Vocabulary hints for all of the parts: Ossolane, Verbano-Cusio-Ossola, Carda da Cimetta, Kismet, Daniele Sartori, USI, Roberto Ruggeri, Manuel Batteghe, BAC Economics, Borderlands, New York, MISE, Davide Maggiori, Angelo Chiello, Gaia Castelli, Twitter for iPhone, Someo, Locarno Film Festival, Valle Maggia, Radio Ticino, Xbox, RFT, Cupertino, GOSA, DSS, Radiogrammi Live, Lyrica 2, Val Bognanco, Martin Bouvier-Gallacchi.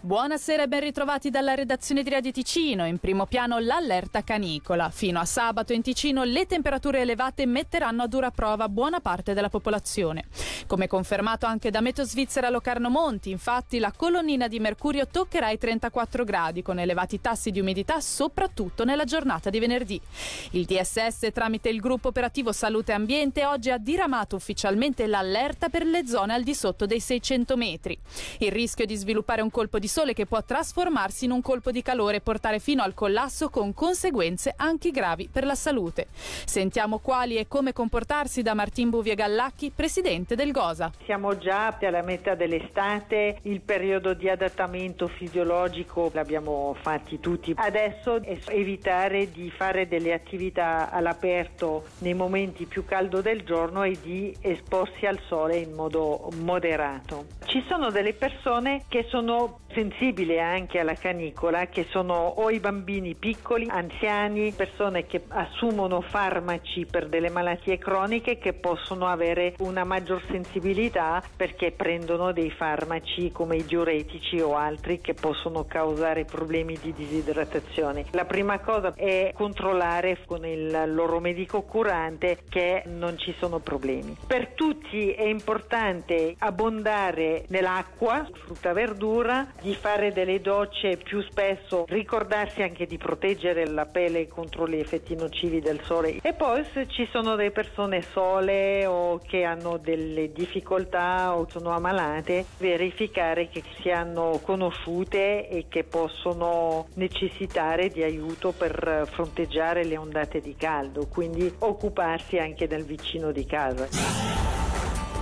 Buonasera e ben ritrovati dalla redazione di Radio Ticino. In primo piano l'allerta canicola. Fino a sabato in Ticino le temperature elevate metteranno a dura prova buona parte della popolazione. Come confermato anche da Meteo Svizzera Locarno Monti, infatti la colonnina di mercurio toccherà i 34 gradi con elevati tassi di umidità soprattutto nella giornata di venerdì. Il DSS tramite il gruppo operativo Salute e Ambiente oggi ha diramato ufficialmente l'allerta per le zone al di sotto dei 600 metri. Il rischio di sviluppare un colpo di sole che può trasformarsi in un colpo di calore e portare fino al collasso con conseguenze anche gravi per la salute. Sentiamo quali e come comportarsi da Martin Bouvier-Gallacchi, presidente del GOSA. Siamo già alla metà dell'estate, il periodo di adattamento fisiologico l'abbiamo fatti tutti. Adesso è evitare di fare delle attività all'aperto nei momenti più caldo del giorno e di esporsi al sole in modo moderato. Ci sono delle persone che sono sensibile anche alla canicola, che sono o i bambini piccoli, anziani, persone che assumono farmaci per delle malattie croniche che possono avere una maggior sensibilità perché prendono dei farmaci come i diuretici o altri che possono causare problemi di disidratazione. La prima cosa è controllare con il loro medico curante che non ci sono problemi. Per tutti è importante abbondare nell'acqua, frutta e verdura, di fare delle docce più spesso, ricordarsi anche di proteggere la pelle contro gli effetti nocivi del sole. E poi se ci sono delle persone sole o che hanno delle difficoltà o sono ammalate, verificare che siano conosciute e che possono necessitare di aiuto per fronteggiare le ondate di caldo, quindi occuparsi anche del vicino di casa.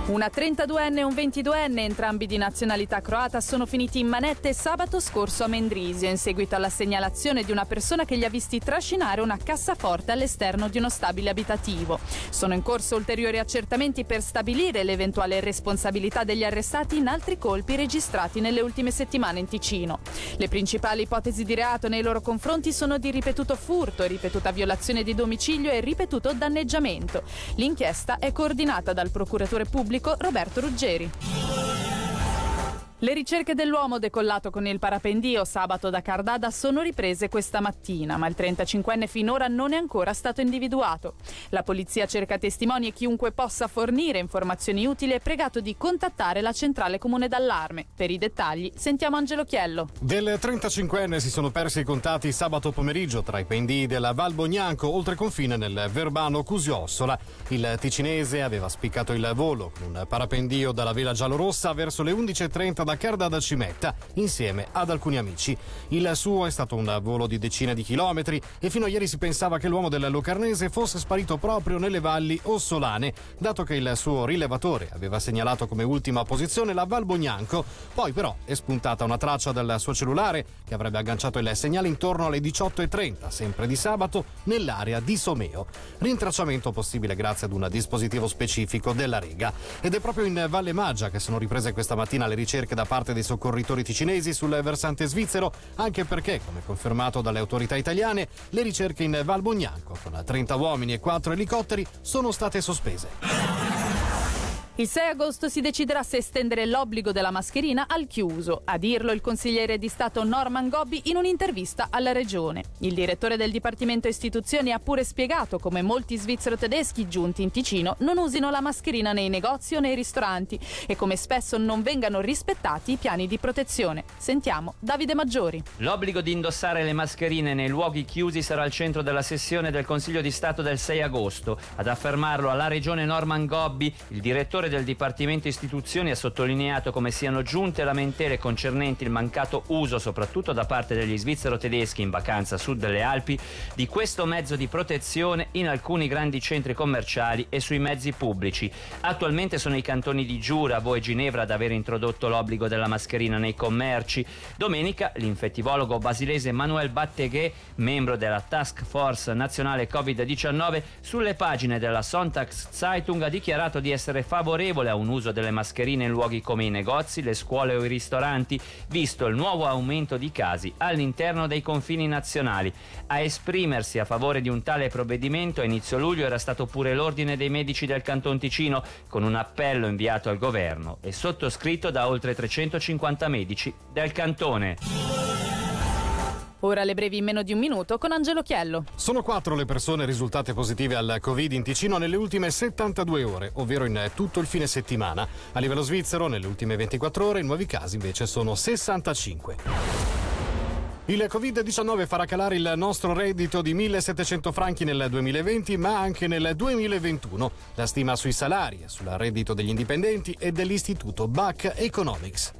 Una 32enne e un 22enne, entrambi di nazionalità croata, sono finiti in manette sabato scorso a Mendrisio in seguito alla segnalazione di una persona che li ha visti trascinare una cassaforte all'esterno di uno stabile abitativo. Sono in corso ulteriori accertamenti per stabilire l'eventuale responsabilità degli arrestati in altri colpi registrati nelle ultime settimane in Ticino. Le principali ipotesi di reato nei loro confronti sono di ripetuto furto, ripetuta violazione di domicilio e ripetuto danneggiamento. L'inchiesta è coordinata dal procuratore pubblico Roberto Ruggeri. Le ricerche dell'uomo decollato con il parapendio sabato da Cardada sono riprese questa mattina, ma il 35enne finora non è ancora stato individuato. La polizia cerca testimoni e chiunque possa fornire informazioni utili è pregato di contattare la centrale comune d'allarme. Per i dettagli sentiamo Angelo Chiello. Del 35enne si sono persi i contatti sabato pomeriggio tra i pendii della Val Bognanco oltre confine nel Verbano-Cusio-Ossola. Il ticinese aveva spiccato il volo con un parapendio dalla vela giallorossa verso le 11:30 da Carda da Cimetta insieme ad alcuni amici. Il suo è stato un volo di decine di chilometri e fino a ieri si pensava che l'uomo del Locarnese fosse sparito proprio nelle valli Ossolane, dato che il suo rilevatore aveva segnalato come ultima posizione la Val Bognanco. Poi però è spuntata una traccia dal suo cellulare che avrebbe agganciato il segnale intorno alle 18:30 sempre di sabato nell'area di Someo. Rintracciamento possibile grazie ad un dispositivo specifico della Rega. Ed è proprio in Valle Maggia che sono riprese questa mattina le ricerche da parte dei soccorritori ticinesi sul versante svizzero, anche perché, come confermato dalle autorità italiane, le ricerche in Val Bognanco con 30 uomini e 4 elicotteri sono state sospese. Il 6 agosto si deciderà se estendere l'obbligo della mascherina al chiuso. A dirlo il consigliere di Stato Norman Gobbi in un'intervista alla Regione. Il direttore del Dipartimento Istituzioni ha pure spiegato come molti svizzero-tedeschi giunti in Ticino non usino la mascherina nei negozi o nei ristoranti e come spesso non vengano rispettati i piani di protezione. Sentiamo Davide Maggiori. L'obbligo di indossare le mascherine nei luoghi chiusi sarà al centro della sessione del Consiglio di Stato del 6 agosto. Ad affermarlo alla Regione Norman Gobbi, il direttore del Dipartimento Istituzioni ha sottolineato come siano giunte lamentele concernenti il mancato uso, soprattutto da parte degli svizzero-tedeschi in vacanza a sud delle Alpi, di questo mezzo di protezione in alcuni grandi centri commerciali e sui mezzi pubblici. Attualmente sono i cantoni di Giuravo e Ginevra ad aver introdotto l'obbligo della mascherina nei commerci. Domenica l'infettivologo basilese Manuel Batteghe, membro della Task Force nazionale Covid-19, sulle pagine della Sonntagszeitung ha dichiarato di essere favorevole favorevole a un uso delle mascherine in luoghi come i negozi, le scuole o i ristoranti, visto il nuovo aumento di casi all'interno dei confini nazionali. A esprimersi a favore di un tale provvedimento a inizio luglio era stato pure l'Ordine dei Medici del Canton Ticino, con un appello inviato al governo e sottoscritto da oltre 350 medici del cantone. Ora le brevi in meno di un minuto con Angelo Chiello. Sono 4 le persone risultate positive al Covid in Ticino nelle ultime 72 ore, ovvero in tutto il fine settimana. A livello svizzero, nelle ultime 24 ore, i nuovi casi invece sono 65. Il Covid-19 farà calare il nostro reddito di 1.700 franchi nel 2020, ma anche nel 2021. La stima sui salari, sul reddito degli indipendenti e dell'istituto BAC Economics.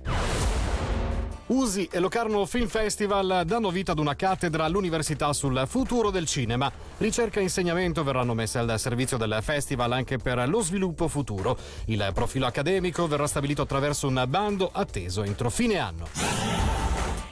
USI e Locarno Film Festival danno vita ad una cattedra all'università sul futuro del cinema. Ricerca e insegnamento verranno messe al servizio del festival anche per lo sviluppo futuro. Il profilo accademico verrà stabilito attraverso un bando atteso entro fine anno.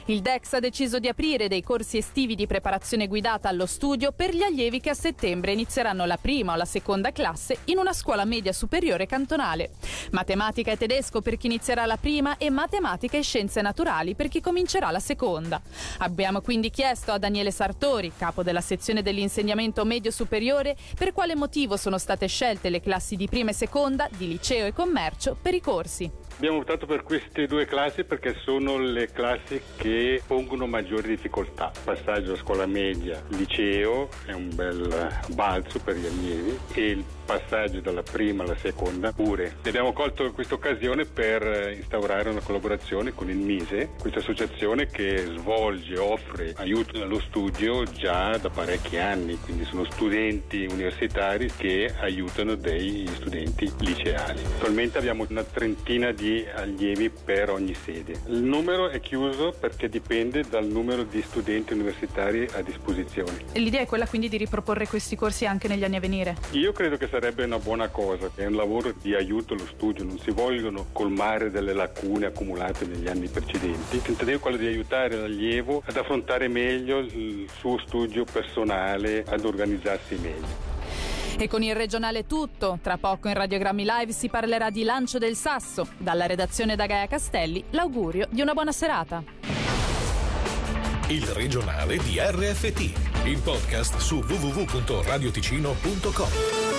Il DEX ha deciso di aprire dei corsi estivi di preparazione guidata allo studio per gli allievi che a settembre inizieranno la prima o la seconda classe in una scuola media superiore cantonale. Matematica e tedesco per chi inizierà la prima e matematica e scienze naturali per chi comincerà la seconda. Abbiamo quindi chiesto a Daniele Sartori, capo della sezione dell'insegnamento medio superiore, per quale motivo sono state scelte le classi di prima e seconda, di liceo e commercio per i corsi. Abbiamo votato per queste due classi perché sono le classi che pongono maggiori difficoltà. Passaggio a scuola media, liceo, è un bel balzo per gli allievi, e il passaggio dalla prima alla seconda pure. Abbiamo colto questa occasione per instaurare una collaborazione con il MISE, questa associazione che svolge, offre aiuto allo studio già da parecchi anni, quindi sono studenti universitari che aiutano dei studenti liceali. Attualmente abbiamo una trentina di allievi per ogni sede. Il numero è chiuso perché dipende dal numero di studenti universitari a disposizione. L'idea è quella quindi di riproporre questi corsi anche negli anni a venire? Io credo che sarebbe una buona cosa, è un lavoro di aiuto allo studio, non si vogliono colmare delle lacune accumulate negli anni precedenti. Il tentativo è quello di aiutare l'allievo ad affrontare meglio il suo studio personale, ad organizzarsi meglio. E con il regionale è tutto. Tra poco in Radiogrammi Live si parlerà di lancio del sasso. Dalla redazione da Gaia Castelli, l'augurio di una buona serata. Il regionale di RFT, il podcast su www.radioticino.com.